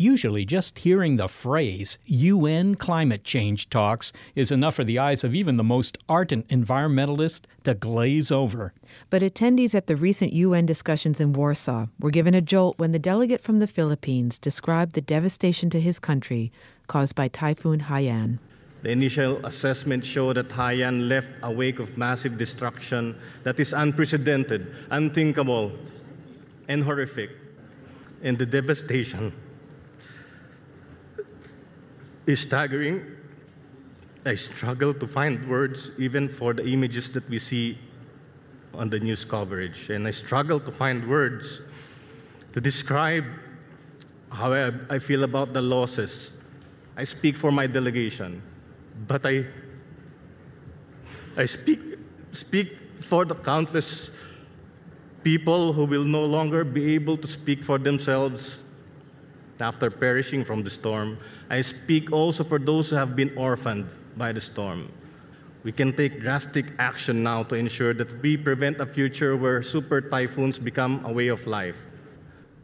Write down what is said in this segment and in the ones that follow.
Usually just hearing the phrase UN climate change talks is enough for the eyes of even the most ardent environmentalist to glaze over. But attendees at the recent UN discussions in Warsaw were given a jolt when the delegate from the Philippines described the devastation to his country caused by Typhoon Haiyan. The initial assessment showed that Haiyan left a wake of massive destruction that is unprecedented, unthinkable, and horrific. And the devastation is staggering. I struggle to find words even for the images that we see on the news coverage. And I struggle to find words to describe how I feel about the losses. I speak for my delegation, but I speak for the countless people who will no longer be able to speak for themselves after perishing from the storm. I speak also for those who have been orphaned by the storm. We can take drastic action now to ensure that we prevent a future where super typhoons become a way of life.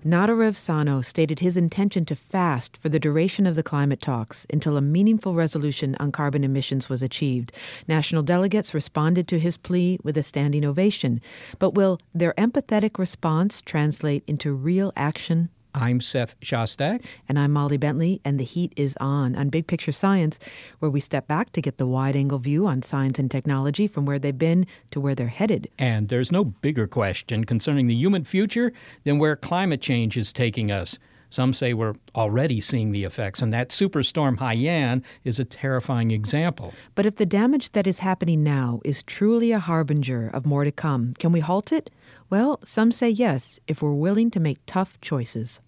Nadarev Sano stated his intention to fast for the duration of the climate talks until a meaningful resolution on carbon emissions was achieved. National delegates responded to his plea with a standing ovation. But will their empathetic response translate into real action? I'm Seth Shostak. And I'm Molly Bentley, and the heat is on Big Picture Science, where we step back to get the wide-angle view on science and technology from where they've been to where they're headed. And there's no bigger question concerning the human future than where climate change is taking us. Some say we're already seeing the effects, and that superstorm Haiyan is a terrifying example. But if the damage that is happening now is truly a harbinger of more to come, can we halt it? Well, some say yes, if we're willing to make tough choices.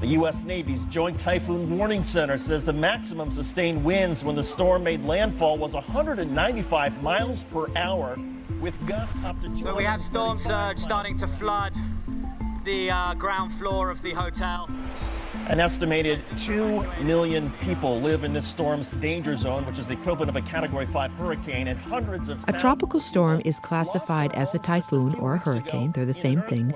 The U.S. Navy's Joint Typhoon Warning Center says the maximum sustained winds when the storm made landfall was 195 miles per hour, with gusts up to 200. We have storm surge starting to flood the ground floor of the hotel. An estimated 2 million people live in this storm's danger zone, which is the equivalent of a Category 5 hurricane, and hundreds of... A tropical storm is classified as a typhoon or a hurricane. They're the same thing.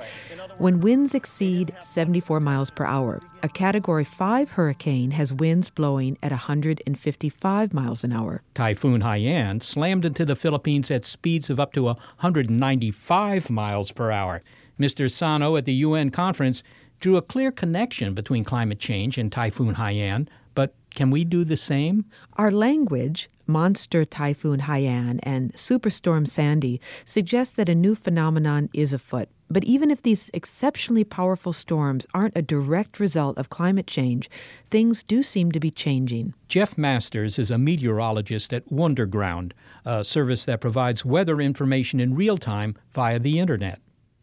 When winds exceed 74 miles per hour, a Category 5 hurricane has winds blowing at 155 miles an hour. Typhoon Haiyan slammed into the Philippines at speeds of up to 195 miles per hour. Mr. Sano at the UN conference drew a clear connection between climate change and Typhoon Haiyan, but can we do the same? Our language, Monster Typhoon Haiyan and Superstorm Sandy, suggests that a new phenomenon is afoot. But even if these exceptionally powerful storms aren't a direct result of climate change, things do seem to be changing. Jeff Masters is a meteorologist at Wunderground, a service that provides weather information in real time via the internet.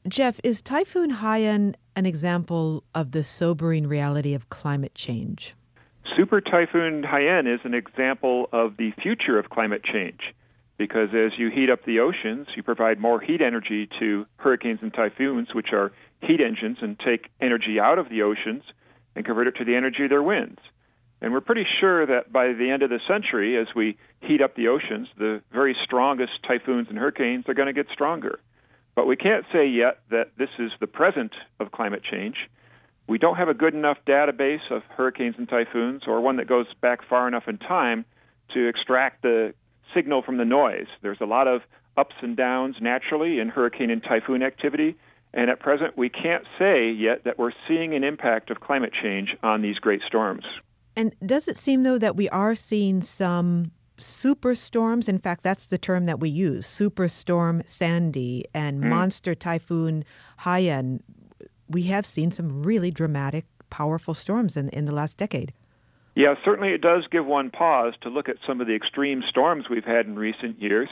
Jeff, is Typhoon Haiyan an example of the sobering reality of climate change? Super Typhoon Haiyan is an example of the future of climate change, because as you heat up the oceans, you provide more heat energy to hurricanes and typhoons, which are heat engines and take energy out of the oceans and convert it to the energy of their winds. And we're pretty sure that by the end of the century, as we heat up the oceans, the very strongest typhoons and hurricanes are going to get stronger. But we can't say yet that this is the present of climate change. We don't have a good enough database of hurricanes and typhoons, or one that goes back far enough in time to extract the signal from the noise. There's a lot of ups and downs naturally in hurricane and typhoon activity, and at present we can't say yet that we're seeing an impact of climate change on these great storms. And does it seem, though, that we are seeing some superstorms? In fact, that's the term that we use, Superstorm Sandy and Monster Typhoon Haiyan. We have seen some really dramatic, powerful storms in the last decade. Yeah, certainly it does give one pause to look at some of the extreme storms we've had in recent years.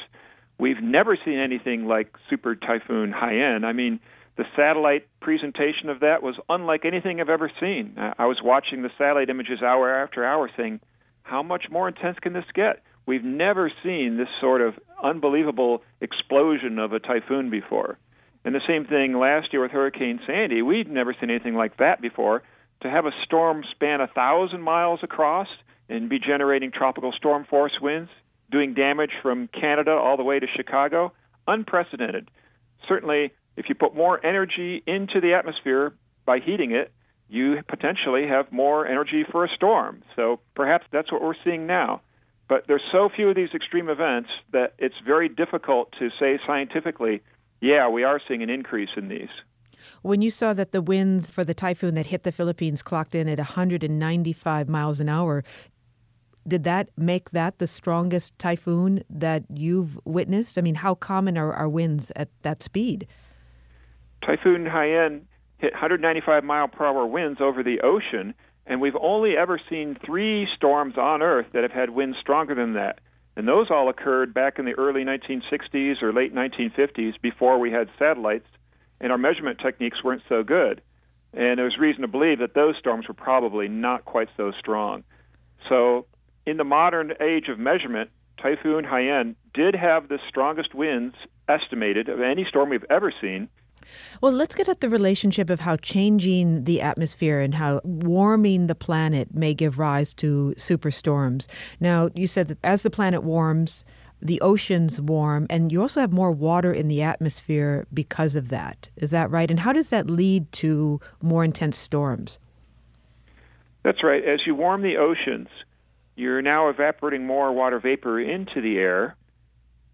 We've never seen anything like Super Typhoon Haiyan. I mean, the satellite presentation of that was unlike anything I've ever seen. I was watching the satellite images hour after hour saying, how much more intense can this get? We've never seen this sort of unbelievable explosion of a typhoon before. And the same thing last year with Hurricane Sandy. We'd never seen anything like that before. To have a storm span 1,000 miles across and be generating tropical storm force winds, doing damage from Canada all the way to Chicago, unprecedented. Certainly, if you put more energy into the atmosphere by heating it, you potentially have more energy for a storm. So perhaps that's what we're seeing now. But there's so few of these extreme events that it's very difficult to say scientifically, yeah, we are seeing an increase in these. When you saw that the winds for the typhoon that hit the Philippines clocked in at 195 miles an hour, did that make that the strongest typhoon that you've witnessed? I mean, how common are winds at that speed? Typhoon Haiyan hit 195-mile-per-hour winds over the ocean, and we've only ever seen 3 storms on Earth that have had winds stronger than that. And those all occurred back in the early 1960s or late 1950s before we had satellites, and our measurement techniques weren't so good. And there was reason to believe that those storms were probably not quite so strong. So in the modern age of measurement, Typhoon Haiyan did have the strongest winds estimated of any storm we've ever seen. Well, let's get at the relationship of how changing the atmosphere and how warming the planet may give rise to superstorms. Now, you said that as the planet warms, the oceans warm, and you also have more water in the atmosphere because of that. Is that right? And how does that lead to more intense storms? That's right. As you warm the oceans, you're now evaporating more water vapor into the air.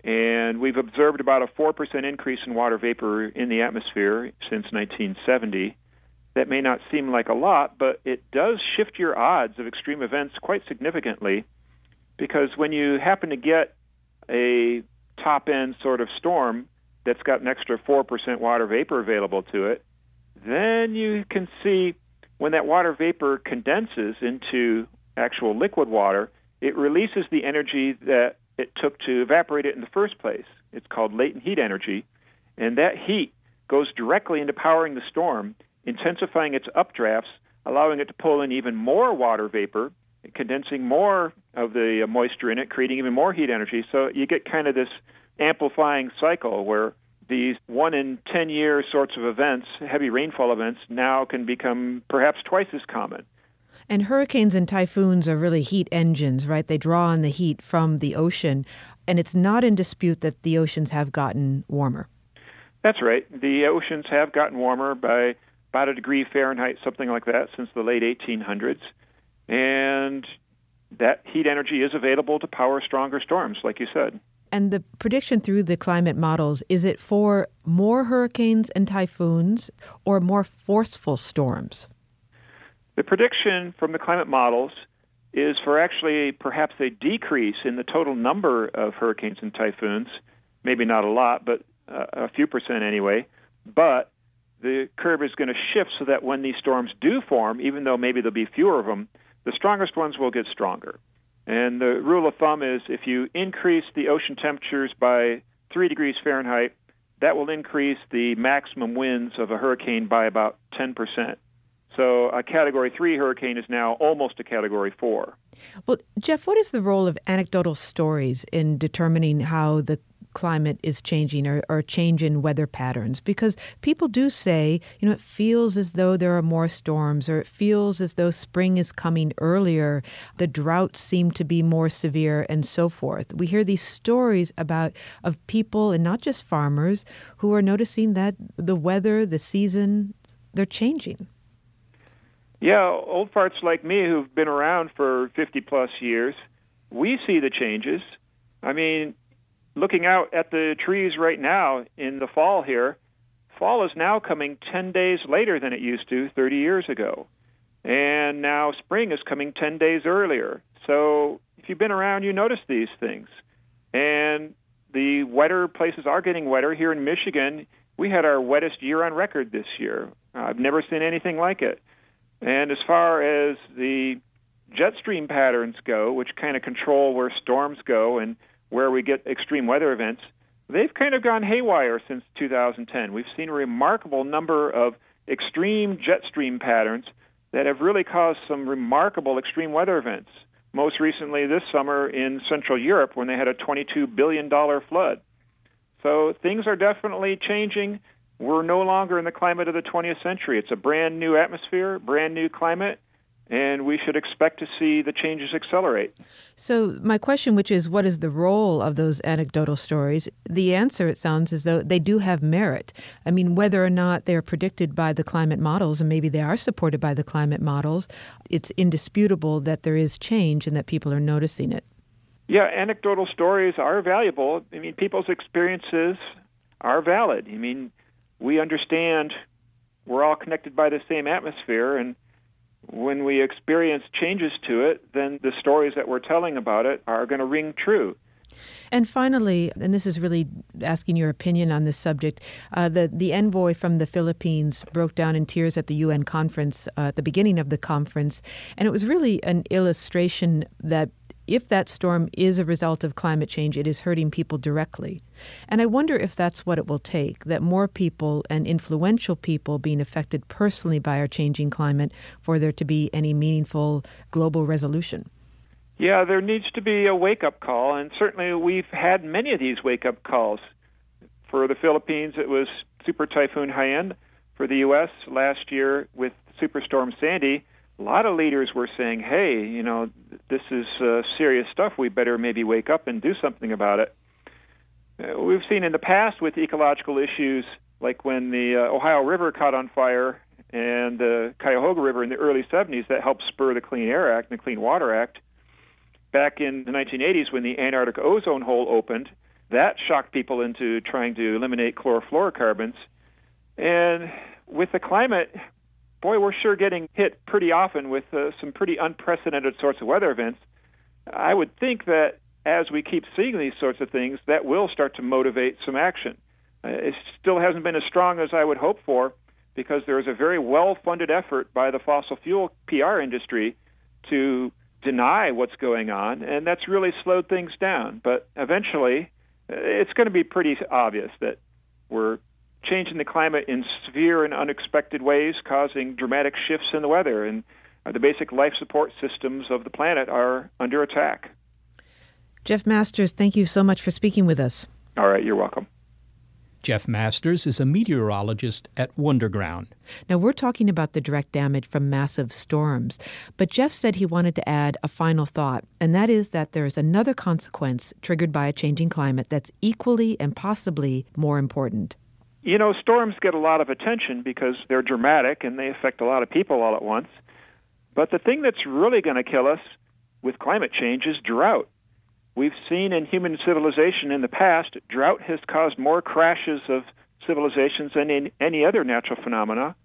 And we've observed about a 4% increase in water vapor in the atmosphere since 1970. That may not seem like a lot, but it does shift your odds of extreme events quite significantly, because when you happen to get a top-end sort of storm that's got an extra 4% water vapor available to it, then you can see when that water vapor condenses into actual liquid water, it releases the energy that it took to evaporate it in the first place. It's called latent heat energy, and that heat goes directly into powering the storm, intensifying its updrafts, allowing it to pull in even more water vapor, condensing more of the moisture in it, creating even more heat energy. So you get kind of this amplifying cycle where these 1 in 10 year sorts of events, heavy rainfall events, now can become perhaps twice as common. And hurricanes and typhoons are really heat engines, right? They draw on the heat from the ocean, and it's not in dispute that the oceans have gotten warmer. That's right. The oceans have gotten warmer by about a degree Fahrenheit, something like that, since the late 1800s. And that heat energy is available to power stronger storms, like you said. And the prediction through the climate models, is it for more hurricanes and typhoons or more forceful storms? The prediction from the climate models is for actually perhaps a decrease in the total number of hurricanes and typhoons, maybe not a lot, but a few percent anyway. But the curve is going to shift so that when these storms do form, even though maybe there'll be fewer of them, the strongest ones will get stronger. And the rule of thumb is if you increase the ocean temperatures by 3 degrees Fahrenheit, that will increase the maximum winds of a hurricane by about 10%. So a Category 3 hurricane is now almost a Category 4. Well, Jeff, what is the role of anecdotal stories in determining how the climate is changing or change in weather patterns? Because people do say, you know, it feels as though there are more storms, or it feels as though spring is coming earlier, the droughts seem to be more severe, and so forth. We hear these stories of people, and not just farmers, who are noticing that the weather, the season, they're changing. Yeah, old farts like me who've been around for 50-plus years, we see the changes. I mean, looking out at the trees right now in the fall here, fall is now coming 10 days later than it used to 30 years ago. And now spring is coming 10 days earlier. So if you've been around, you notice these things. And the wetter places are getting wetter. Here in Michigan, we had our wettest year on record this year. I've never seen anything like it. And as far as the jet stream patterns go, which kind of control where storms go and where we get extreme weather events, they've kind of gone haywire since 2010. We've seen a remarkable number of extreme jet stream patterns that have really caused some remarkable extreme weather events. Most recently this summer in Central Europe when they had a $22 billion flood. So things are definitely changing. We're no longer in the climate of the 20th century. It's a brand new atmosphere, brand new climate, and we should expect to see the changes accelerate. So my question, which is what is the role of those anecdotal stories, the answer, it sounds as though they do have merit. I mean, whether or not they're predicted by the climate models, and maybe they are supported by the climate models, it's indisputable that there is change and that people are noticing it. Yeah, anecdotal stories are valuable. I mean, people's experiences are valid. I mean, we understand we're all connected by the same atmosphere, and when we experience changes to it, then the stories that we're telling about it are going to ring true. And finally, and this is really asking your opinion on this subject, the envoy from the Philippines broke down in tears at the UN conference, at the beginning of the conference, and it was really an illustration that if that storm is a result of climate change, it is hurting people directly. And I wonder if that's what it will take, that more people and influential people being affected personally by our changing climate for there to be any meaningful global resolution. Yeah, there needs to be a wake-up call, and certainly we've had many of these wake-up calls. For the Philippines, it was Super Typhoon Haiyan. For the U.S. last year with Superstorm Sandy, a lot of leaders were saying, hey, you know, this is serious stuff. We better maybe wake up and do something about it. We've seen in the past with ecological issues, like when the Ohio River caught on fire and the Cuyahoga River in the early 70s, that helped spur the Clean Air Act and the Clean Water Act. Back in the 1980s, when the Antarctic ozone hole opened, that shocked people into trying to eliminate chlorofluorocarbons. And with the climate, boy, we're sure getting hit pretty often with some pretty unprecedented sorts of weather events. I would think that as we keep seeing these sorts of things, that will start to motivate some action. It still hasn't been as strong as I would hope for because there is a very well-funded effort by the fossil fuel PR industry to deny what's going on, and that's really slowed things down. But eventually, it's going to be pretty obvious that we're changing the climate in severe and unexpected ways, causing dramatic shifts in the weather, and the basic life support systems of the planet are under attack. Jeff Masters, thank you so much for speaking with us. All right, you're welcome. Jeff Masters is a meteorologist at Wunderground. Now, we're talking about the direct damage from massive storms, but Jeff said he wanted to add a final thought, and that is that there is another consequence triggered by a changing climate that's equally and possibly more important. You know, storms get a lot of attention because they're dramatic and they affect a lot of people all at once. But the thing that's really going to kill us with climate change is drought. We've seen in human civilization in the past, drought has caused more crashes of civilizations than in any other natural phenomena.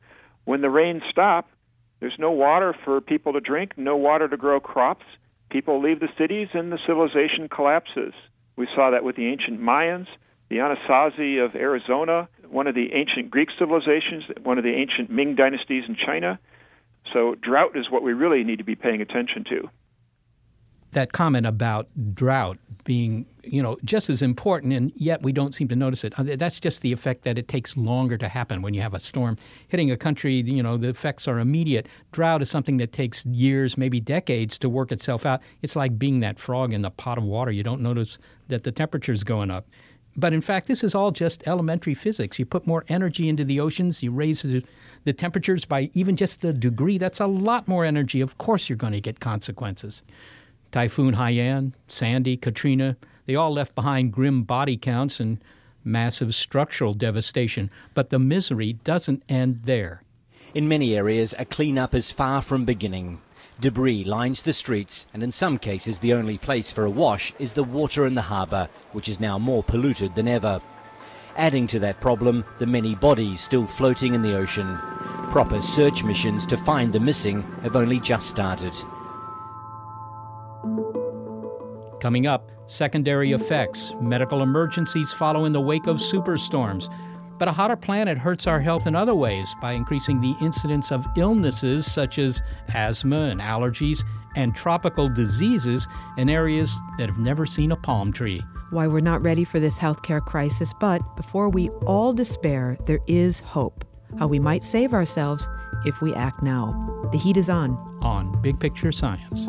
When the rains stop, there's no water for people to drink, no water to grow crops. People leave the cities and the civilization collapses. We saw that with the ancient Mayans, the Anasazi of Arizona, one of the ancient Greek civilizations, one of the ancient Ming dynasties in China. So drought is what we really need to be paying attention to. That comment about drought being, you know, just as important, and yet we don't seem to notice it. That's just the effect that it takes longer to happen when you have a storm hitting a country. You know, the effects are immediate. Drought is something that takes years, maybe decades, to work itself out. It's like being that frog in the pot of water. You don't notice that the temperature is going up. But in fact, this is all just elementary physics. You put more energy into the oceans, you raise the temperatures by even just a degree. That's a lot more energy. Of course you're going to get consequences. Typhoon Haiyan, Sandy, Katrina, they all left behind grim body counts and massive structural devastation. But the misery doesn't end there. In many areas, a clean-up is far from beginning. Debris lines the streets, and in some cases the only place for a wash is the water in the harbour, which is now more polluted than ever. Adding to that problem, the many bodies still floating in the ocean. Proper search missions to find the missing have only just started. Coming up, secondary effects. Medical emergencies follow in the wake of superstorms. But a hotter planet hurts our health in other ways by increasing the incidence of illnesses such as asthma and allergies and tropical diseases in areas that have never seen a palm tree. Why we're not ready for this healthcare crisis, but before we all despair, there is hope. How we might save ourselves if we act now. The heat is on. On Big Picture Science.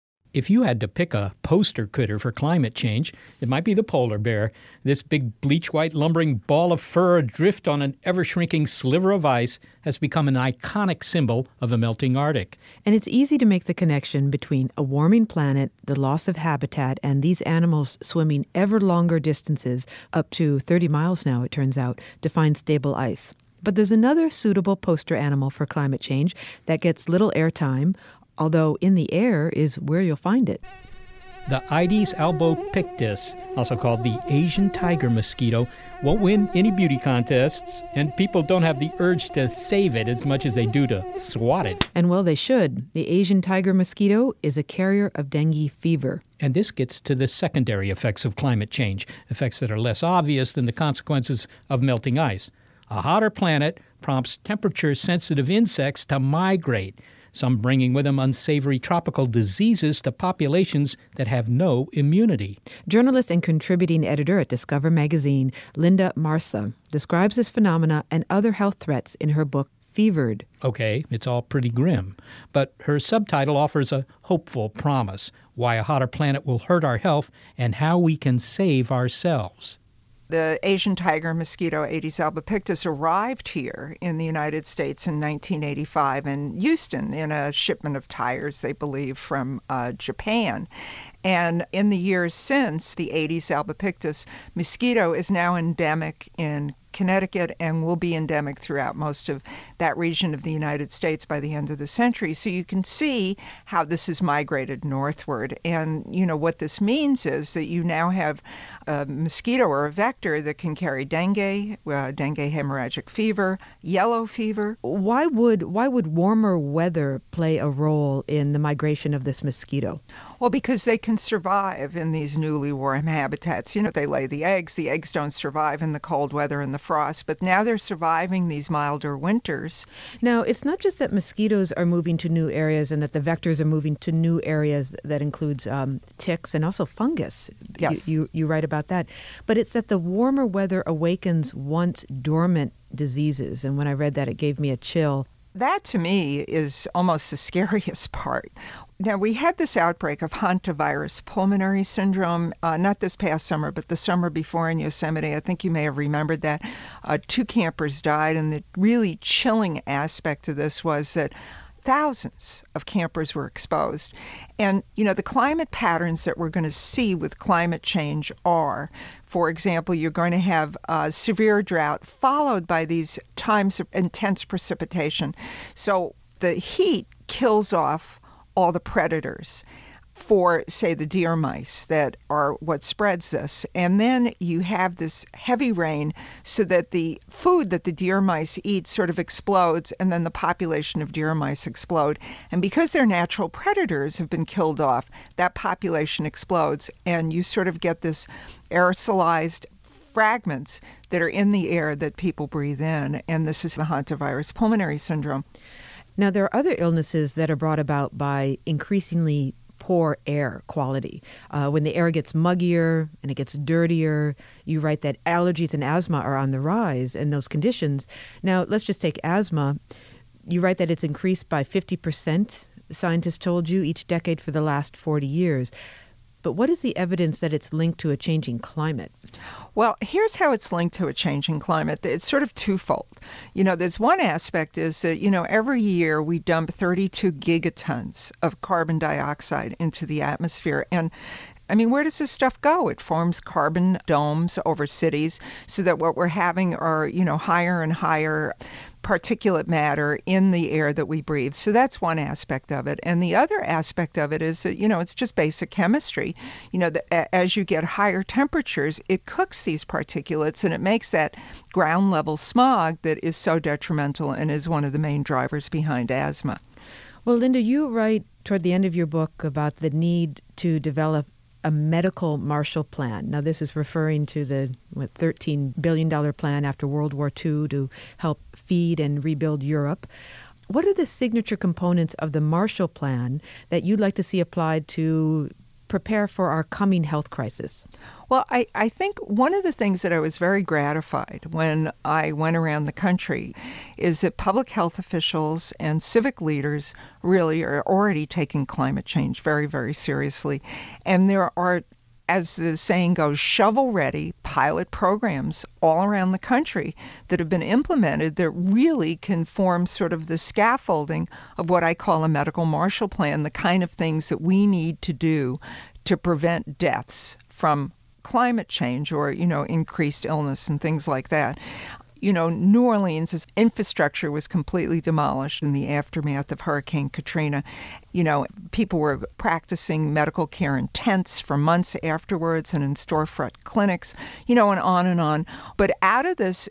If you had to pick a poster critter for climate change, it might be the polar bear, this big bleach-white lumbering ball of fur adrift on an ever-shrinking sliver of ice has become an iconic symbol of a melting Arctic. And it's easy to make the connection between a warming planet, the loss of habitat, and these animals swimming ever longer distances, up to 30 miles now, it turns out, to find stable ice. But there's another suitable poster animal for climate change that gets little airtime, although in the air is where you'll find it. The Aedes albopictus, also called the Asian tiger mosquito, won't win any beauty contests, and people don't have the urge to save it as much as they do to swat it. And well, they should. The Asian tiger mosquito is a carrier of dengue fever. And this gets to the secondary effects of climate change, effects that are less obvious than the consequences of melting ice. A hotter planet prompts temperature-sensitive insects to migrate, some bringing with them unsavory tropical diseases to populations that have no immunity. Journalist and contributing editor at Discover Magazine, Linda Marsa, describes this phenomena and other health threats in her book, Fevered. Okay, it's all pretty grim, but her subtitle offers a hopeful promise, why a hotter planet will hurt our health and how we can save ourselves. The Asian tiger mosquito, Aedes albopictus, arrived here in the United States in 1985 in Houston in a shipment of tires, they believe, from Japan. And in the years since, the Aedes albopictus mosquito is now endemic in Connecticut and will be endemic throughout most of that region of the United States by the end of the century. So you can see how this has migrated northward. And, you know, what this means is that you now have a mosquito or a vector that can carry dengue hemorrhagic fever, yellow fever. Why would warmer weather play a role in the migration of this mosquito? Well, because they can survive in these newly warm habitats. You know, they lay the eggs. The eggs don't survive in the cold weather and the frost, but now they're surviving these milder winters. Now, it's not just that mosquitoes are moving to new areas and that the vectors are moving to new areas. That includes ticks and also fungus. Yes. You write about that. But it's that the warmer weather awakens once dormant diseases. And when I read that, it gave me a chill. That, to me, is almost the scariest part. Now, we had this outbreak of Hantavirus pulmonary syndrome, not this past summer, but the summer before in Yosemite. I think you may have remembered that. Two campers died, and the really chilling aspect of this was that thousands of campers were exposed. And, you know, the climate patterns that we're going to see with climate change are, for example, you're going to have severe drought followed by these times of intense precipitation. So the heat kills off all the predators for, say, the deer mice that are what spreads this. And then you have this heavy rain so that the food that the deer mice eat sort of explodes, and then the population of deer mice explode. And because their natural predators have been killed off, that population explodes, and you sort of get this aerosolized fragments that are in the air that people breathe in. And this is the Hantavirus pulmonary syndrome. Now, there are other illnesses that are brought about by increasingly poor air quality. When the air gets muggier and it gets dirtier, you write that allergies and asthma are on the rise in those conditions. Now, let's just take asthma. You write that it's increased by 50%, scientists told you, each decade for the last 40 years. But what is the evidence that it's linked to a changing climate? Well, here's how it's linked to a changing climate. It's sort of twofold. You know, there's one aspect is that, you know, every year we dump 32 gigatons of carbon dioxide into the atmosphere. And I mean, where does this stuff go? It forms carbon domes over cities so that what we're having are, you know, higher and higher particulate matter in the air that we breathe. So that's one aspect of it. And the other aspect of it is that, you know, it's just basic chemistry. You know, as you get higher temperatures, it cooks these particulates and it makes that ground level smog that is so detrimental and is one of the main drivers behind asthma. Well, Linda, you write toward the end of your book about the need to develop a medical Marshall Plan. Now, this is referring to the $13 billion plan after World War II to help feed and rebuild Europe. What are the signature components of the Marshall Plan that you'd like to see applied to prepare for our coming health crisis? Well, I think one of the things that I was very gratified when I went around the country is that public health officials and civic leaders really are already taking climate change very, very seriously. And there are, as the saying goes, shovel-ready pilot programs all around the country that have been implemented that really can form sort of the scaffolding of what I call a medical Marshall Plan, the kind of things that we need to do to prevent deaths from climate change or, you know, increased illness and things like that. You know, New Orleans' infrastructure was completely demolished in the aftermath of Hurricane Katrina. You know, people were practicing medical care in tents for months afterwards and in storefront clinics, you know, and on and on. But out of this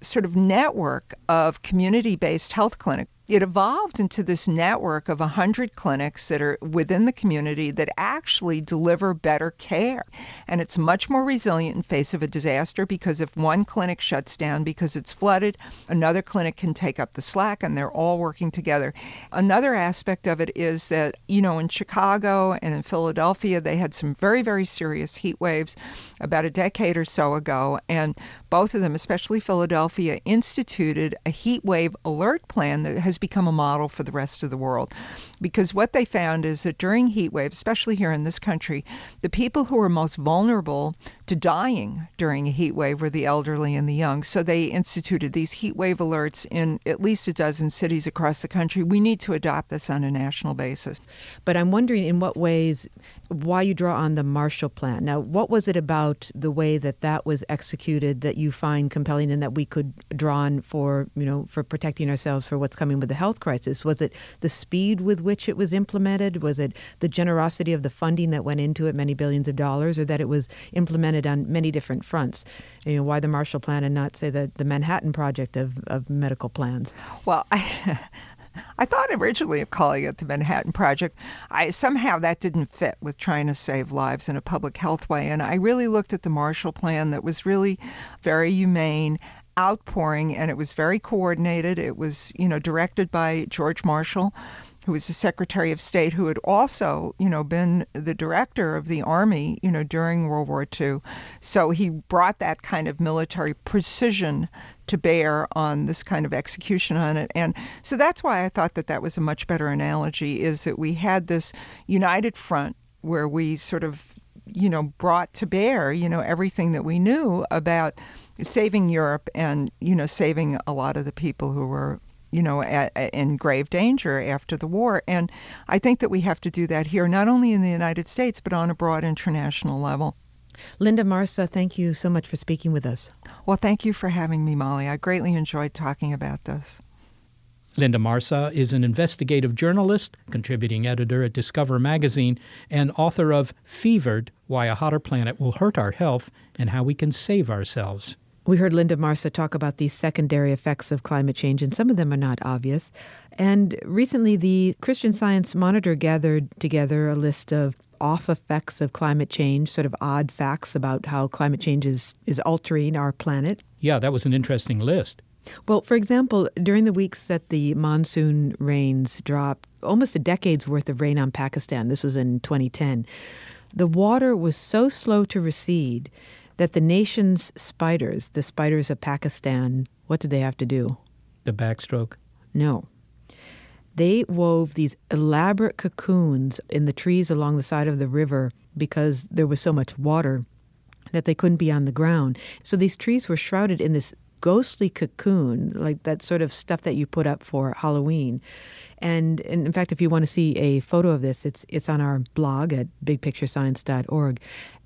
sort of network of community-based health clinics, it evolved into this network of 100 clinics that are within the community that actually deliver better care. And it's much more resilient in face of a disaster because if one clinic shuts down because it's flooded, another clinic can take up the slack and they're all working together. Another aspect of it is that, you know, in Chicago and in Philadelphia, they had some very, very serious heat waves about a decade or so ago. And both of them, especially Philadelphia, instituted a heat wave alert plan that has become a model for the rest of the world. Because what they found is that during heat waves, especially here in this country, the people who were most vulnerable to dying during a heat wave were the elderly and the young. So they instituted these heat wave alerts in at least a dozen cities across the country. We need to adopt this on a national basis. But I'm wondering in what ways, why you draw on the Marshall Plan. Now, what was it about the way that that was executed that you find compelling and that we could draw on for, you know, for protecting ourselves for what's coming with the health crisis? Was it the speed with which it was implemented? Was it the generosity of the funding that went into it, many billions of dollars, or that it was implemented on many different fronts? You know, why the Marshall Plan and not, say, the Manhattan Project of medical plans? Well, I thought originally of calling it the Manhattan Project. Somehow that didn't fit with trying to save lives in a public health way. And I really looked at the Marshall Plan that was really very humane, outpouring, and it was very coordinated. It was, you know, directed by George Marshall, who was the Secretary of State, who had also, you know, been the director of the Army, you know, during World War II. So he brought that kind of military precision to bear on this kind of execution on it. And so that's why I thought that that was a much better analogy, is that we had this united front where we sort of, you know, brought to bear, you know, everything that we knew about saving Europe and, you know, saving a lot of the people who were, you know, in grave danger after the war. And I think that we have to do that here, not only in the United States, but on a broad international level. Linda Marsa, thank you so much for speaking with us. Well, thank you for having me, Molly. I greatly enjoyed talking about this. Linda Marsa is an investigative journalist, contributing editor at Discover Magazine, and author of Fevered, Why a Hotter Planet Will Hurt Our Health and How We Can Save Ourselves. We heard Linda Marsa talk about these secondary effects of climate change, and some of them are not obvious. And recently, the Christian Science Monitor gathered together a list of off effects of climate change, sort of odd facts about how climate change is altering our planet. Yeah, that was an interesting list. Well, for example, during the weeks that the monsoon rains dropped, almost a decade's worth of rain on Pakistan, this was in 2010, the water was so slow to recede that the nation's spiders, the spiders of Pakistan, what did they have to do? The backstroke? No. They wove these elaborate cocoons in the trees along the side of the river because there was so much water that they couldn't be on the ground. So these trees were shrouded in this ghostly cocoon, like that sort of stuff that you put up for Halloween. And in fact, if you want to see a photo of this, it's on our blog at bigpicturescience.org.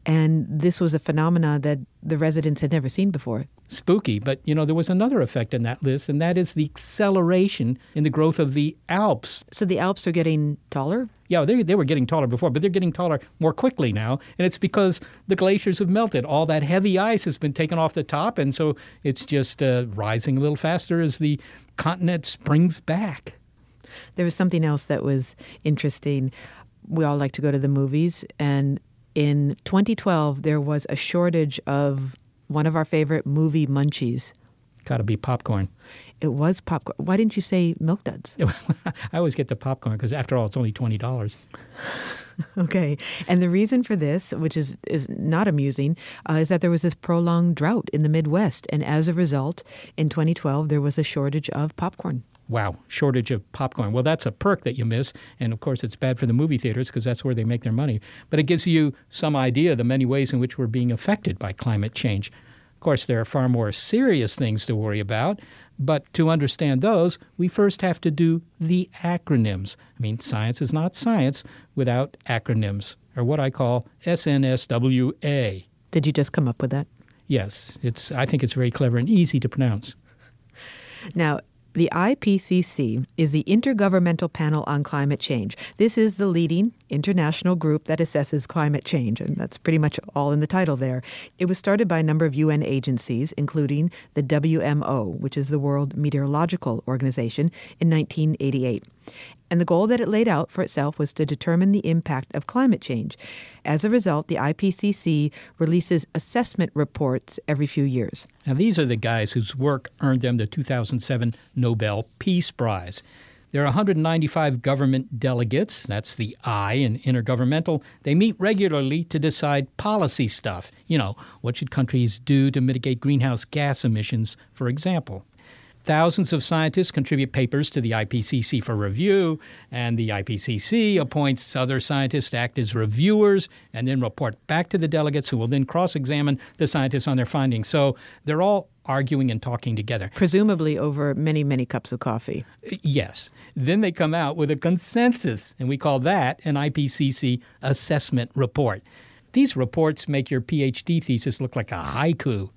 And this was a phenomenon that the residents had never seen before. Spooky, but, you know, there was another effect in that list, and that is the acceleration in the growth of the Alps. So the Alps are getting taller? Yeah, they were getting taller before, but they're getting taller more quickly now, and it's because the glaciers have melted. All that heavy ice has been taken off the top, and so it's just rising a little faster as the continent springs back. There was something else that was interesting. We all like to go to the movies, and in 2012, there was a shortage of one of our favorite movie munchies. Got to be popcorn. It was popcorn. Why didn't you say milk duds? I always get the popcorn because, after all, it's only $20. Okay. And the reason for this, which is not amusing, is that there was this prolonged drought in the Midwest. And as a result, in 2012, there was a shortage of popcorn. Wow, shortage of popcorn. Well, that's a perk that you miss. And, of course, it's bad for the movie theaters because that's where they make their money. But it gives you some idea of the many ways in which we're being affected by climate change. Of course, there are far more serious things to worry about. But to understand those, we first have to do the acronyms. I mean, science is not science without acronyms, or what I call SNSWA. Did you just come up with that? Yes. I think it's very clever and easy to pronounce. Now, the IPCC is the Intergovernmental Panel on Climate Change. This is the leading international group that assesses climate change, and that's pretty much all in the title there. It was started by a number of UN agencies, including the WMO, which is the World Meteorological Organization, in 1988. And the goal that it laid out for itself was to determine the impact of climate change. As a result, the IPCC releases assessment reports every few years. Now, these are the guys whose work earned them the 2007 Nobel Peace Prize. There are 195 government delegates, that's the I in intergovernmental. They meet regularly to decide policy stuff. You know, what should countries do to mitigate greenhouse gas emissions, for example. Thousands of scientists contribute papers to the IPCC for review, and the IPCC appoints other scientists to act as reviewers and then report back to the delegates, who will then cross-examine the scientists on their findings. So they're all arguing and talking together. Presumably over many, many cups of coffee. Yes. Then they come out with a consensus, and we call that an IPCC assessment report. These reports make your PhD thesis look like a haiku.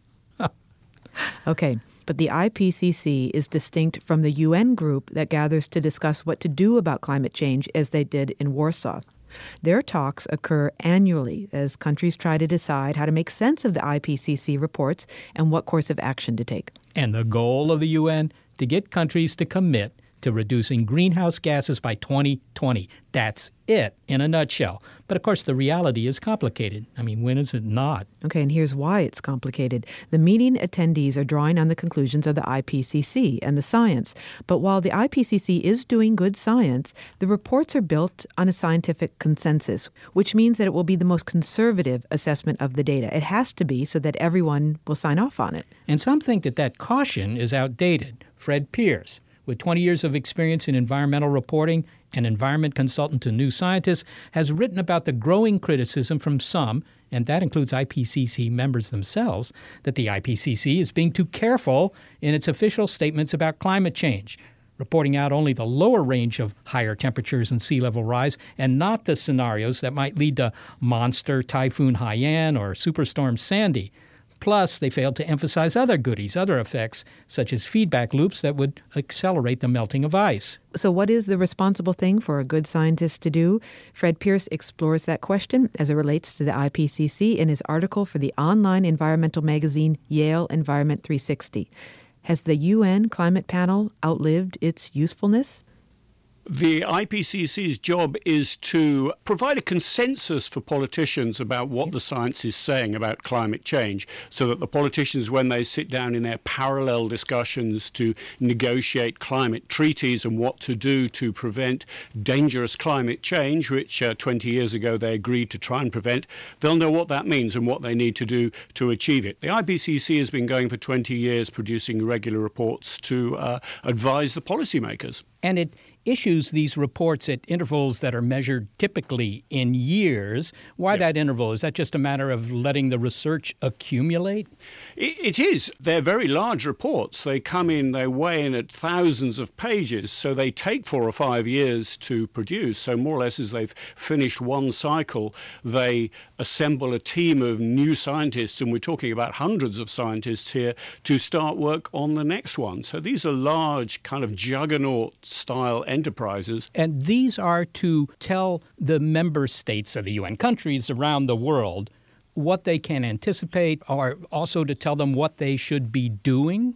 Okay. But the IPCC is distinct from the UN group that gathers to discuss what to do about climate change, as they did in Warsaw. Their talks occur annually as countries try to decide how to make sense of the IPCC reports and what course of action to take. And the goal of the UN? To get countries to commit to reducing greenhouse gases by 2020. That's it in a nutshell. But, of course, the reality is complicated. I mean, when is it not? Okay, and here's why it's complicated. The meeting attendees are drawing on the conclusions of the IPCC and the science. But while the IPCC is doing good science, the reports are built on a scientific consensus, which means that it will be the most conservative assessment of the data. It has to be, so that everyone will sign off on it. And some think that caution is outdated. Fred Pearce, with 20 years of experience in environmental reporting and environment consultant to New Scientist, has written about the growing criticism from some, and that includes IPCC members themselves, that the IPCC is being too careful in its official statements about climate change, reporting out only the lower range of higher temperatures and sea level rise, and not the scenarios that might lead to monster Typhoon Haiyan or Superstorm Sandy. Plus, they failed to emphasize other goodies, other effects, such as feedback loops that would accelerate the melting of ice. So what is the responsible thing for a good scientist to do? Fred Pearce explores that question as it relates to the IPCC in his article for the online environmental magazine Yale Environment 360. Has the UN climate panel outlived its usefulness? The IPCC's job is to provide a consensus for politicians about what the science is saying about climate change, so that the politicians, when they sit down in their parallel discussions to negotiate climate treaties and what to do to prevent dangerous climate change, which 20 years ago they agreed to try and prevent, they'll know what that means and what they need to do to achieve it. The IPCC has been going for 20 years producing regular reports to advise the policymakers. And it issues these reports at intervals that are measured typically in years. Why Yes. that interval? Is that just a matter of letting the research accumulate? It is. They're very large reports. They come in, they weigh in at thousands of pages, so they take 4 or 5 years to produce. So more or less as they've finished one cycle, they assemble a team of new scientists, and we're talking about hundreds of scientists here, to start work on the next one. So these are large kind of juggernaut-style enterprises. And these are to tell the member states of the UN, countries around the world, what they can anticipate, or also to tell them what they should be doing?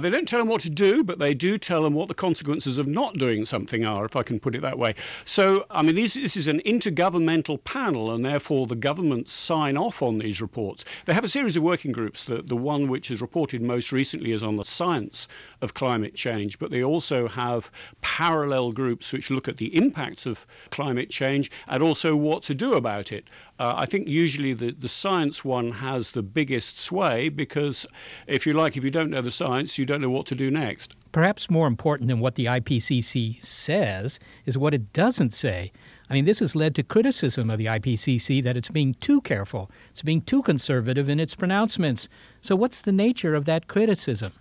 They don't tell them what to do, but they do tell them what the consequences of not doing something are, if I can put it that way. So, I mean, this is an intergovernmental panel, and therefore the governments sign off on these reports. They have a series of working groups. The one which is reported most recently is on the science of climate change, but they also have parallel groups which look at the impacts of climate change and also what to do about it. I think usually the science one has the biggest sway because, if you don't know the science, you don't know what to do next. Perhaps more important than what the IPCC says is what it doesn't say. I mean, this has led to criticism of the IPCC that it's being too careful, it's being too conservative in its pronouncements. So what's the nature of that criticism?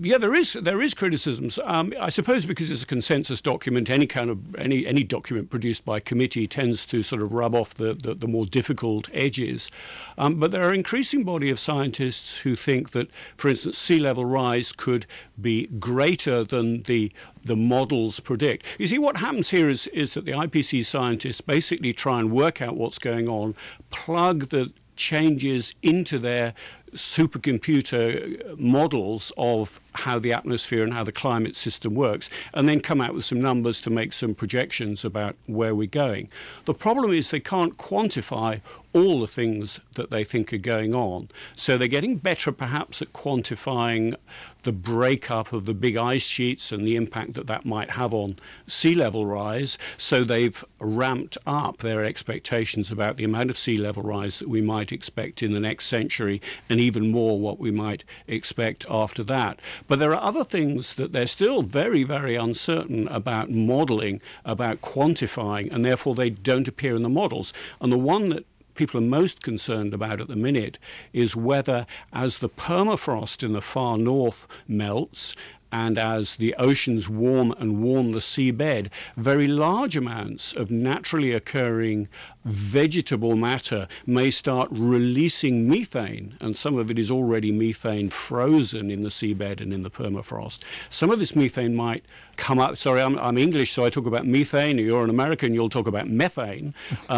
Yeah, there is criticisms. I suppose because it's a consensus document, any document produced by committee tends to sort of rub off the more difficult edges. But there are an increasing body of scientists who think that, for instance, sea level rise could be greater than the models predict. You see, what happens here is that the IPCC scientists basically try and work out what's going on, plug the changes into their supercomputer models of how the atmosphere and how the climate system works, and then come out with some numbers to make some projections about where we're going. The problem is they can't quantify all the things that they think are going on. So they're getting better perhaps at quantifying the breakup of the big ice sheets and the impact that might have on sea level rise. So they've ramped up their expectations about the amount of sea level rise that we might expect in the next century, and even more what we might expect after that. But there are other things that they're still very, very uncertain about modeling, about quantifying, and therefore they don't appear in the models. And the one that people are most concerned about at the minute is whether, as the permafrost in the far north melts, and as the oceans warm and warm the seabed, very large amounts of naturally occurring vegetable matter may start releasing methane, and some of it is already methane frozen in the seabed and in the permafrost. Some of this methane might come up. Sorry, I'm English, so I talk about methane. You're an American, you'll talk about methane.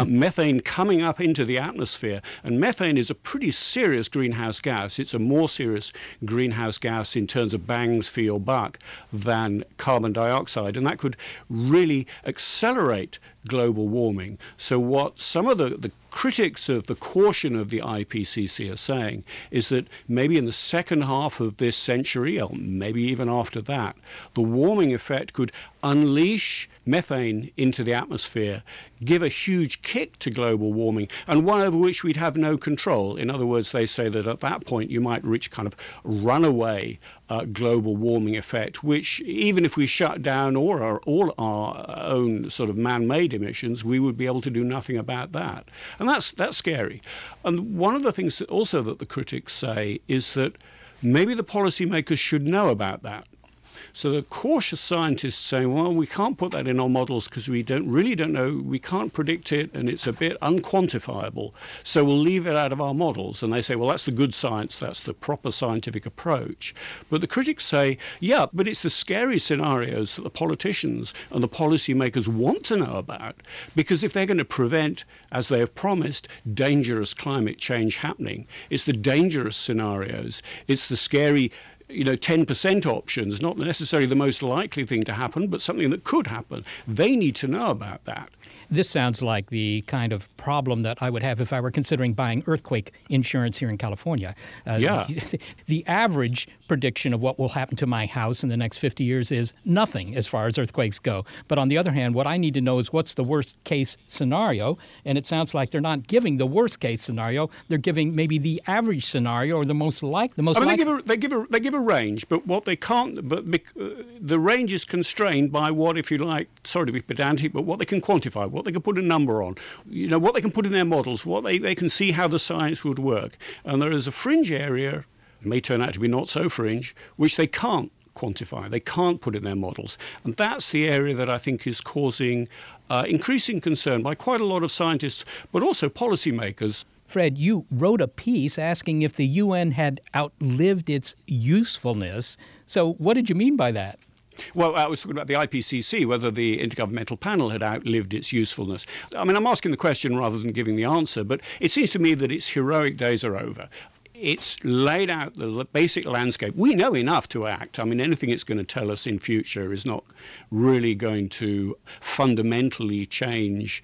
Methane coming up into the atmosphere, and methane is a pretty serious greenhouse gas. It's a more serious greenhouse gas in terms of bangs for your buck than carbon dioxide, and that could really accelerate global warming. So what some of the critics of the caution of the IPCC are saying is that maybe in the second half of this century, or maybe even after that, the warming effect could unleash methane into the atmosphere, give a huge kick to global warming, and one over which we'd have no control. In other words, they say that at that point you might reach kind of runaway global warming effect, which even if we shut down all our own sort of man-made emissions, we would be able to do nothing about that. And that's scary. And one of the things that the critics say is that maybe the policymakers should know about that. So the cautious scientists saying, well, we can't put that in our models because we don't know, we can't predict it, and it's a bit unquantifiable, so we'll leave it out of our models. And they say, well, that's the good science, that's the proper scientific approach. But the critics say, yeah, but it's the scary scenarios that the politicians and the policymakers want to know about, because if they're going to prevent, as they have promised, dangerous climate change happening, it's the dangerous scenarios, it's the scary 10% options, not necessarily the most likely thing to happen, but something that could happen. They need to know about that. This sounds like the kind of problem that I would have if I were considering buying earthquake insurance here in California. The average prediction of what will happen to my house in the next 50 years is nothing as far as earthquakes go. But on the other hand, what I need to know is what's the worst case scenario. And it sounds like they're not giving the worst case scenario. They're giving maybe the average scenario or the most likely. They give a range, but what they can't, the range is constrained by what, if you like, sorry to be pedantic, but what they can quantify, what they can put a number on, what they can put in their models, what they can see how the science would work. And there is a fringe area, it may turn out to be not so fringe, which they can't quantify, they can't put in their models. And that's the area that I think is causing increasing concern by quite a lot of scientists, but also policymakers. Fred, you wrote a piece asking if the UN had outlived its usefulness. So what did you mean by that? Well, I was talking about the IPCC, whether the Intergovernmental Panel had outlived its usefulness. I mean, I'm asking the question rather than giving the answer, but it seems to me that its heroic days are over. It's laid out the basic landscape. We know enough to act. I mean, anything it's going to tell us in future is not really going to fundamentally change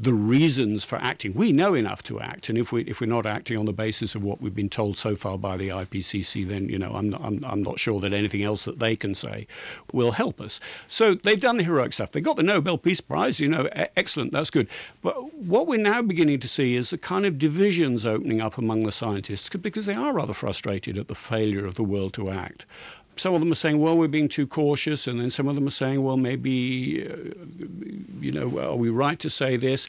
the reasons for acting. We know enough to act, and if we're not acting on the basis of what we've been told so far by the IPCC, then I'm not sure that anything else that they can say will help us. So they've done the heroic stuff. They got the Nobel Peace Prize. Excellent. That's good. But what we're now beginning to see is the kind of divisions opening up among the scientists because they are rather frustrated at the failure of the world to act. Some of them are saying, well, we're being too cautious. And then some of them are saying, well, maybe, are we right to say this?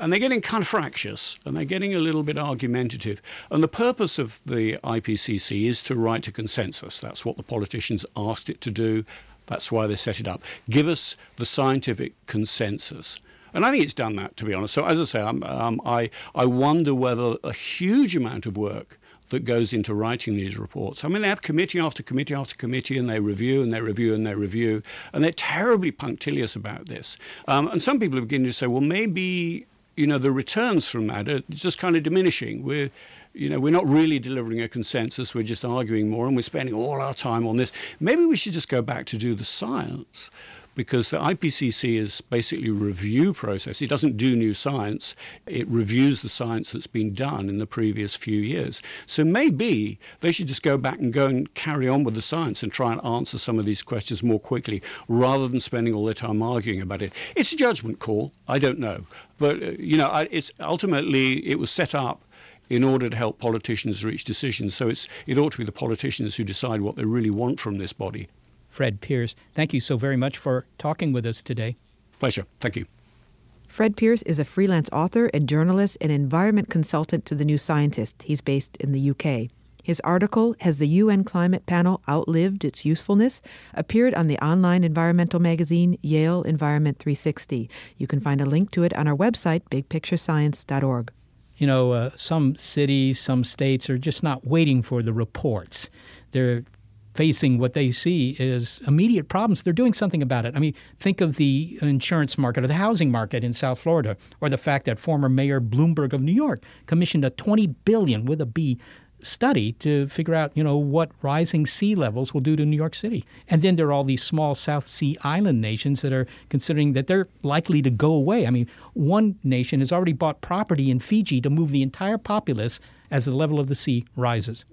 And they're getting kind of fractious, and they're getting a little bit argumentative. And the purpose of the IPCC is to write to consensus. That's what the politicians asked it to do. That's why they set it up. Give us the scientific consensus. And I think it's done that, to be honest. So as I say, I wonder whether a huge amount of work that goes into writing these reports. I mean, they have committee after committee after committee, and they review and they review and they review, and they're terribly punctilious about this. And some people are beginning to say, well, maybe the returns from that are just kind of diminishing. We're not really delivering a consensus. We're just arguing more, and we're spending all our time on this. Maybe we should just go back to do the science, because the IPCC is basically a review process. It doesn't do new science. It reviews the science that's been done in the previous few years. So maybe they should just go and carry on with the science and try and answer some of these questions more quickly rather than spending all their time arguing about it. It's a judgment call. I don't know. But, it's ultimately it was set up in order to help politicians reach decisions. So it ought to be the politicians who decide what they really want from this body. Fred Pearce, thank you so very much for talking with us today. Pleasure. Thank you. Fred Pearce is a freelance author and journalist and environment consultant to The New Scientist. He's based in the UK. His article, Has the UN Climate Panel Outlived Its Usefulness?, appeared on the online environmental magazine Yale Environment 360. You can find a link to it on our website, bigpicturescience.org. Some cities, some states are just not waiting for the reports. They're facing what they see is immediate problems. They're doing something about it. I mean, think of the insurance market or the housing market in South Florida, or the fact that former Mayor Bloomberg of New York commissioned a $20 billion, with a B, study to figure out, what rising sea levels will do to New York City. And then there are all these small South Sea island nations that are considering that they're likely to go away. I mean, one nation has already bought property in Fiji to move the entire populace as the level of the sea rises.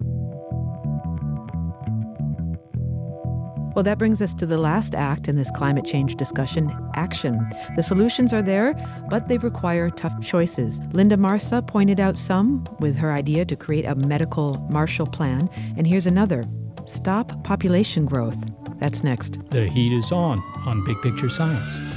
Well, that brings us to the last act in this climate change discussion, action. The solutions are there, but they require tough choices. Linda Marsa pointed out some with her idea to create a medical Marshall Plan. And here's another, stop population growth. That's next. The heat is on Big Picture Science.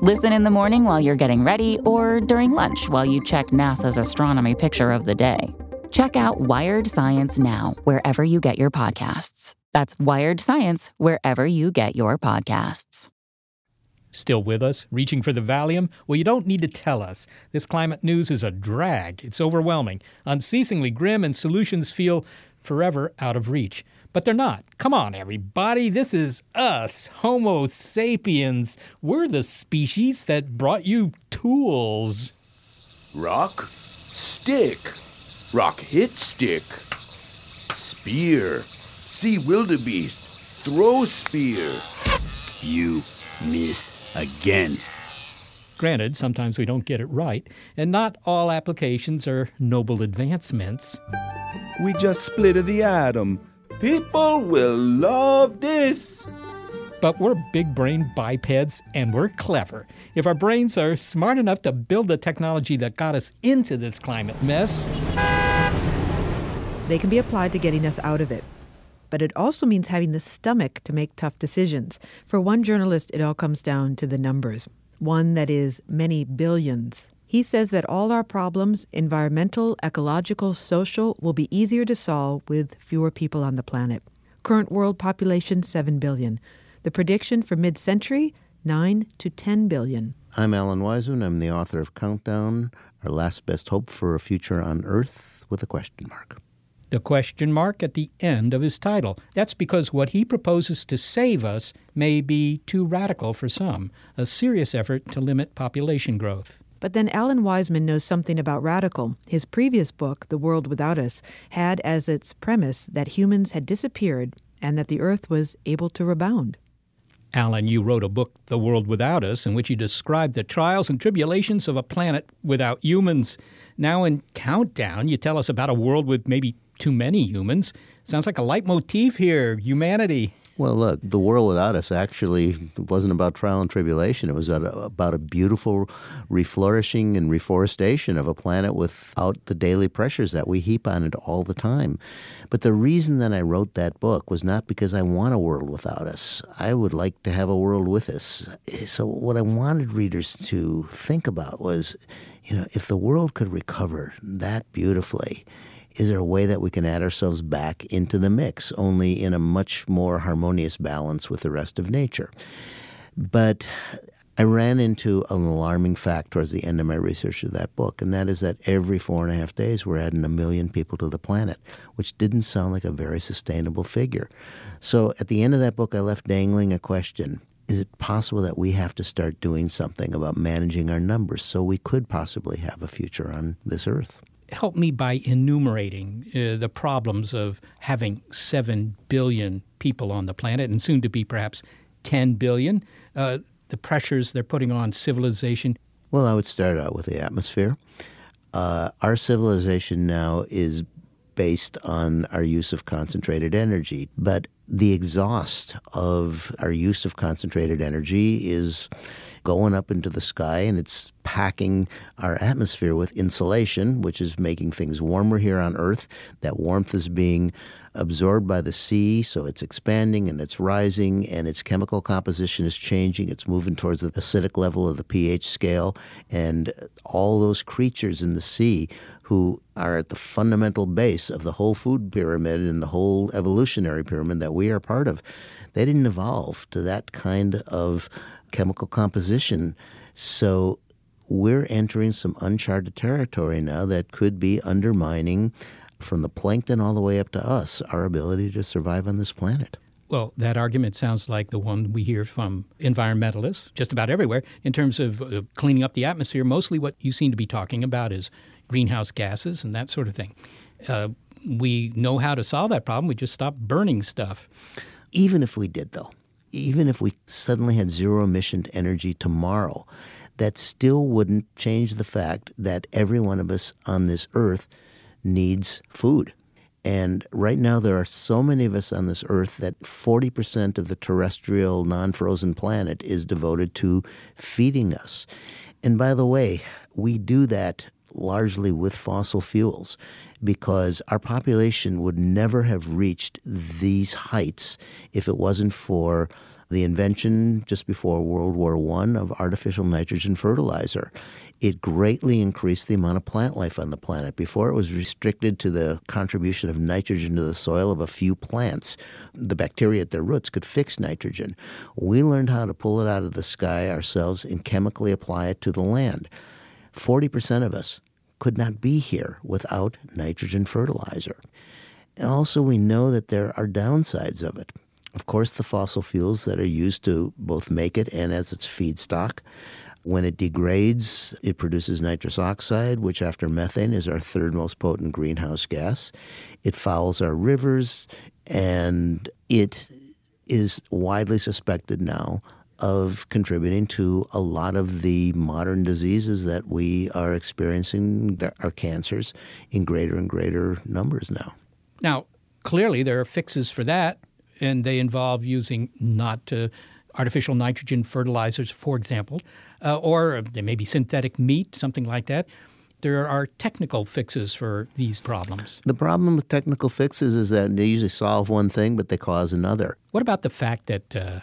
Listen in the morning while you're getting ready or during lunch while you check NASA's astronomy picture of the day. Check out Wired Science now, wherever you get your podcasts. That's Wired Science, wherever you get your podcasts. Still with us? Reaching for the Valium? Well, you don't need to tell us. This climate news is a drag. It's overwhelming, unceasingly grim, and solutions feel forever out of reach. But they're not. Come on, everybody. This is us, Homo sapiens. We're the species that brought you tools. Rock, stick. Rock hit stick. Spear. See wildebeest. Throw spear. You missed. Again. Granted, sometimes we don't get it right, and not all applications are noble advancements. We just split the atom. People will love this. But we're big-brained bipeds, and we're clever. If our brains are smart enough to build the technology that got us into this climate mess, they can be applied to getting us out of it. But it also means having the stomach to make tough decisions. For one journalist, it all comes down to the numbers, one that is many billions. He says that all our problems, environmental, ecological, social, will be easier to solve with fewer people on the planet. Current world population, 7 billion. The prediction for mid-century, 9 to 10 billion. I'm Alan Weisman. I'm the author of Countdown, Our Last Best Hope for a Future on Earth with a question mark. The question mark at the end of his title. That's because what he proposes to save us may be too radical for some, a serious effort to limit population growth. But then Alan Weisman knows something about radical. His previous book, The World Without Us, had as its premise that humans had disappeared and that the Earth was able to rebound. Alan, you wrote a book, The World Without Us, in which you described the trials and tribulations of a planet without humans. Now in Countdown, you tell us about a world with maybe too many humans. Sounds like a leitmotif here, humanity. Well, look, The World Without Us actually wasn't about trial and tribulation. It was about a beautiful reflourishing and reforestation of a planet without the daily pressures that we heap on it all the time. But the reason that I wrote that book was not because I want a world without us. I would like to have a world with us. So what I wanted readers to think about was, you know, if the world could recover that beautifully, is there a way that we can add ourselves back into the mix, only in a much more harmonious balance with the rest of nature? But I ran into an alarming fact towards the end of my research of that book, and that is that every 4.5 days we're adding 1 million people to the planet, which didn't sound like a very sustainable figure. So at the end of that book, I left dangling a question. Is it possible that we have to start doing something about managing our numbers so we could possibly have a future on this Earth? Help me by enumerating the problems of having 7 billion people on the planet and soon to be perhaps 10 billion, the pressures they're putting on civilization. Well, I would start out with the atmosphere. Our civilization now is based on our use of concentrated energy, but the exhaust of our use of concentrated energy is going up into the sky, and it's packing our atmosphere with insulation, which is making things warmer here on Earth. That warmth is being absorbed by the sea, so it's expanding and it's rising, and its chemical composition is changing. It's moving towards the acidic level of the pH scale, and all those creatures in the sea who are at the fundamental base of the whole food pyramid and the whole evolutionary pyramid that we are part of, they didn't evolve to that kind of chemical composition. So we're entering some uncharted territory now that could be undermining, from the plankton all the way up to us, our ability to survive on this planet. Well, that argument sounds like the one we hear from environmentalists just about everywhere in terms of cleaning up the atmosphere. Mostly what you seem to be talking about is greenhouse gases and that sort of thing. We know how to solve that problem. We just stop burning stuff. Even if we did, though, even if we suddenly had zero emission energy tomorrow, that still wouldn't change the fact that every one of us on this Earth needs food. And right now there are so many of us on this Earth that 40% of the terrestrial non-frozen planet is devoted to feeding us. And by the way, we do that largely with fossil fuels, because our population would never have reached these heights if it wasn't for the invention just before World War I of artificial nitrogen fertilizer. It greatly increased the amount of plant life on the planet. Before, it was restricted to the contribution of nitrogen to the soil of a few plants. The bacteria at their roots could fix nitrogen. We learned how to pull it out of the sky ourselves and chemically apply it to the land. 40% of us could not be here without nitrogen fertilizer. And also, we know that there are downsides of it. Of course, the fossil fuels that are used to both make it and as its feedstock. When it degrades, it produces nitrous oxide, which after methane is our third most potent greenhouse gas. It fouls our rivers, and it is widely suspected now of contributing to a lot of the modern diseases that we are experiencing, our cancers, in greater and greater numbers now. Now, clearly there are fixes for that, and they involve using artificial nitrogen fertilizers, for example, or there may be synthetic meat, something like that. There are technical fixes for these problems. The problem with technical fixes is that they usually solve one thing, but they cause another. What about the fact that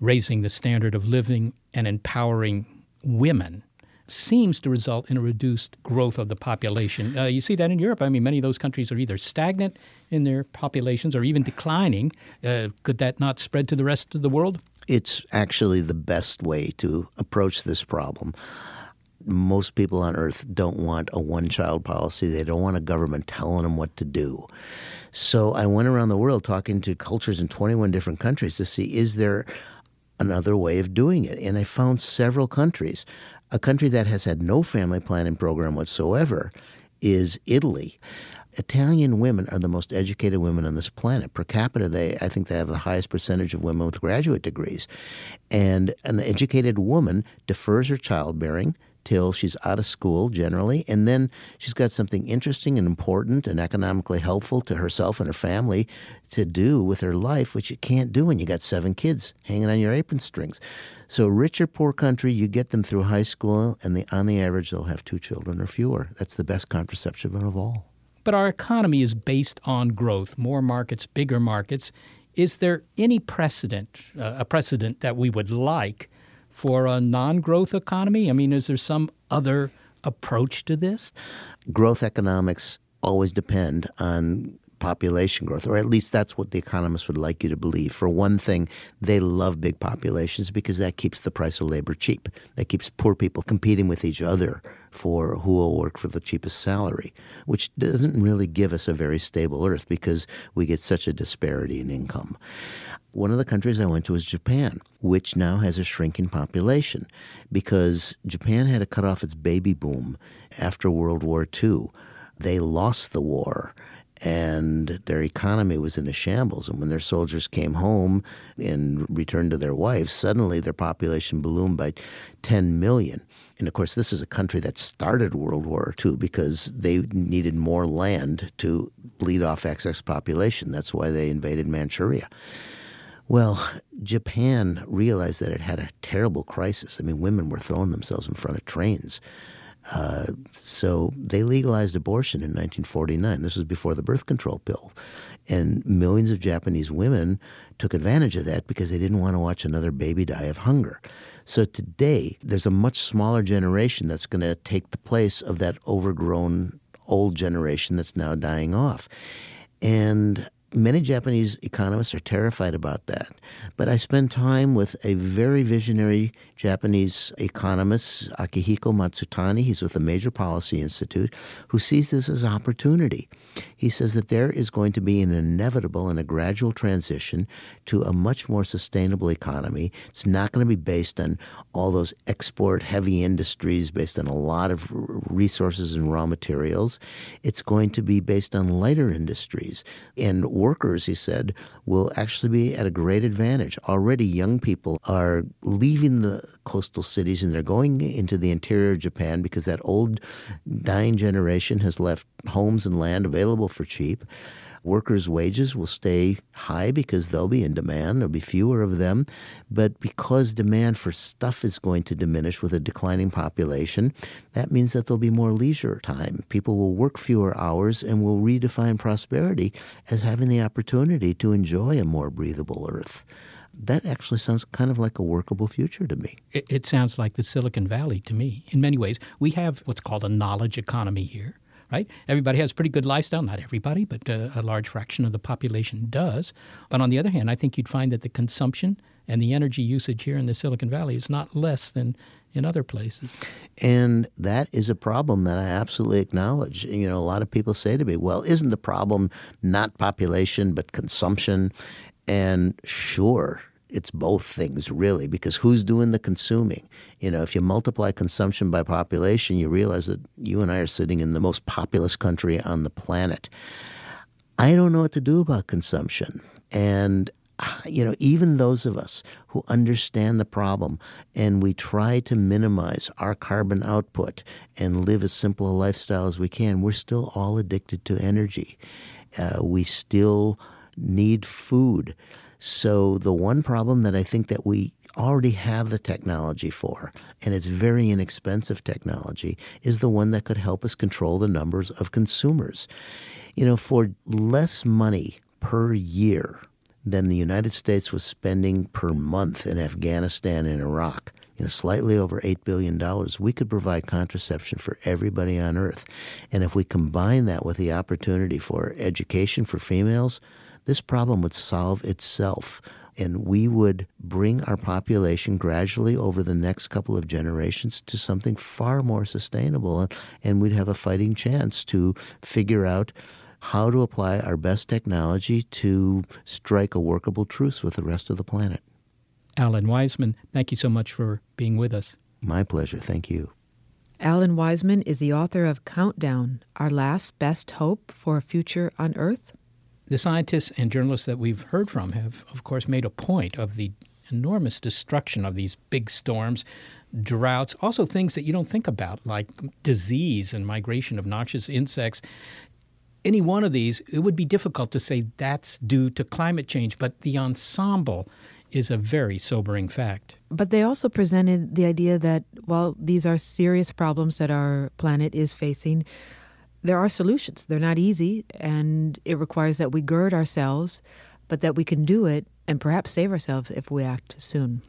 raising the standard of living and empowering women seems to result in a reduced growth of the population? You see that in Europe. I mean, many of those countries are either stagnant in their populations or even declining. Could that not spread to the rest of the world? It's actually the best way to approach this problem. Most people on Earth don't want a one-child policy. They don't want a government telling them what to do. So I went around the world talking to cultures in 21 different countries to see, is there another way of doing it? And I found several countries. A country that has had no family planning program whatsoever is Italy. Italian women are the most educated women on this planet. Per capita, I think they have the highest percentage of women with graduate degrees. And an educated woman defers her childbearing till she's out of school generally, and then she's got something interesting and important and economically helpful to herself and her family to do with her life, which you can't do when you got 7 kids hanging on your apron strings. So rich or poor country, you get them through high school, and on the average, they'll have 2 children or fewer. That's the best contraception of all. But our economy is based on growth, more markets, bigger markets. Is there any precedent that we would like for a non-growth economy? I mean, is there some other approach to this? Growth economics always depend on population growth, or at least that's what the economists would like you to believe. For one thing, they love big populations because that keeps the price of labor cheap. That keeps poor people competing with each other for who will work for the cheapest salary, which doesn't really give us a very stable Earth because we get such a disparity in income. One of the countries I went to was Japan, which now has a shrinking population because Japan had to cut off its baby boom after World War II. They lost the war, and their economy was in a shambles. And when their soldiers came home and returned to their wives, suddenly their population ballooned by 10 million. And, of course, this is a country that started World War II because they needed more land to bleed off excess population. That's why they invaded Manchuria. Well, Japan realized that it had a terrible crisis. I mean, women were throwing themselves in front of trains. So they legalized abortion in 1949. This was before the birth control pill. And millions of Japanese women took advantage of that because they didn't want to watch another baby die of hunger. So today, there's a much smaller generation that's going to take the place of that overgrown old generation that's now dying off. And many Japanese economists are terrified about that. But I spent time with a very visionary Japanese economist, Akihiko Matsutani. He's with a major policy institute, who sees this as an opportunity. He says that there is going to be an inevitable and a gradual transition to a much more sustainable economy. It's not going to be based on all those export-heavy industries, based on a lot of resources and raw materials. It's going to be based on lighter industries. And workers, he said, will actually be at a great advantage. Already young people are leaving the coastal cities and they're going into the interior of Japan because that old dying generation has left homes and land available for cheap. Workers' wages will stay high because they'll be in demand. There'll be fewer of them. But because demand for stuff is going to diminish with a declining population, that means that there'll be more leisure time. People will work fewer hours and will redefine prosperity as having the opportunity to enjoy a more breathable Earth. That actually sounds kind of like a workable future to me. It sounds like the Silicon Valley to me. In many ways, we have what's called a knowledge economy here, right? Everybody has a pretty good lifestyle. Not everybody, but a large fraction of the population does. But on the other hand, I think you'd find that the consumption and the energy usage here in the Silicon Valley is not less than in other places. And that is a problem that I absolutely acknowledge. You know, a lot of people say to me, well, isn't the problem not population but consumption? And sure, it's both things really, because who's doing the consuming? You know, if you multiply consumption by population, you realize that you and I are sitting in the most populous country on the planet. I don't know what to do about consumption. And, you know, even those of us who understand the problem and we try to minimize our carbon output and live as simple a lifestyle as we can, we're still all addicted to energy. We still need food. So the one problem that I think that we already have the technology for, and it's very inexpensive technology, is the one that could help us control the numbers of consumers. You know, for less money per year than the United States was spending per month in Afghanistan and Iraq, you know, slightly over $8 billion, we could provide contraception for everybody on Earth. And if we combine that with the opportunity for education for females, this problem would solve itself, and we would bring our population gradually over the next couple of generations to something far more sustainable, and we'd have a fighting chance to figure out how to apply our best technology to strike a workable truce with the rest of the planet. Alan Weisman, thank you so much for being with us. My pleasure. Thank you. Alan Weisman is the author of Countdown, Our Last Best Hope for a Future on Earth. The scientists and journalists that we've heard from have, of course, made a point of the enormous destruction of these big storms, droughts, also things that you don't think about, like disease and migration of noxious insects. Any one of these, it would be difficult to say that's due to climate change, but the ensemble is a very sobering fact. But they also presented the idea that while these are serious problems that our planet is facing, there are solutions. They're not easy, and it requires that we gird ourselves, but that we can do it and perhaps save ourselves if we act soon.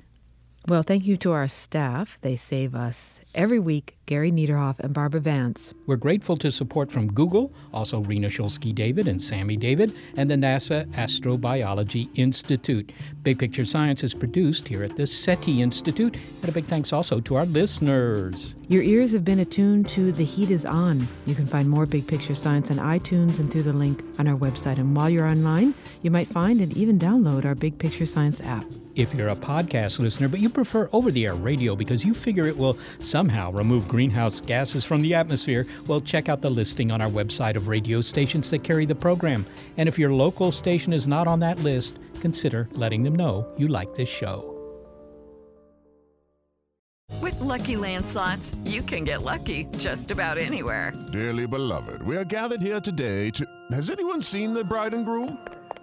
Well, thank you to our staff. They save us every week, Gary Niederhoff and Barbara Vance. We're grateful to support from Google, also Rena Shulsky-David and Sammy David, and the NASA Astrobiology Institute. Big Picture Science is produced here at the SETI Institute, and a big thanks also to our listeners. Your ears have been attuned to The Heat is On. You can find more Big Picture Science on iTunes and through the link on our website. And while you're online, you might find and even download our Big Picture Science app. If you're a podcast listener, but you prefer over-the-air radio because you figure it will somehow remove greenhouse gases from the atmosphere, well, check out the listing on our website of radio stations that carry the program. And if your local station is not on that list, consider letting them know you like this show. With Lucky Land Slots, you can get lucky just about anywhere. Dearly beloved, we are gathered here today to... Has anyone seen the bride and groom?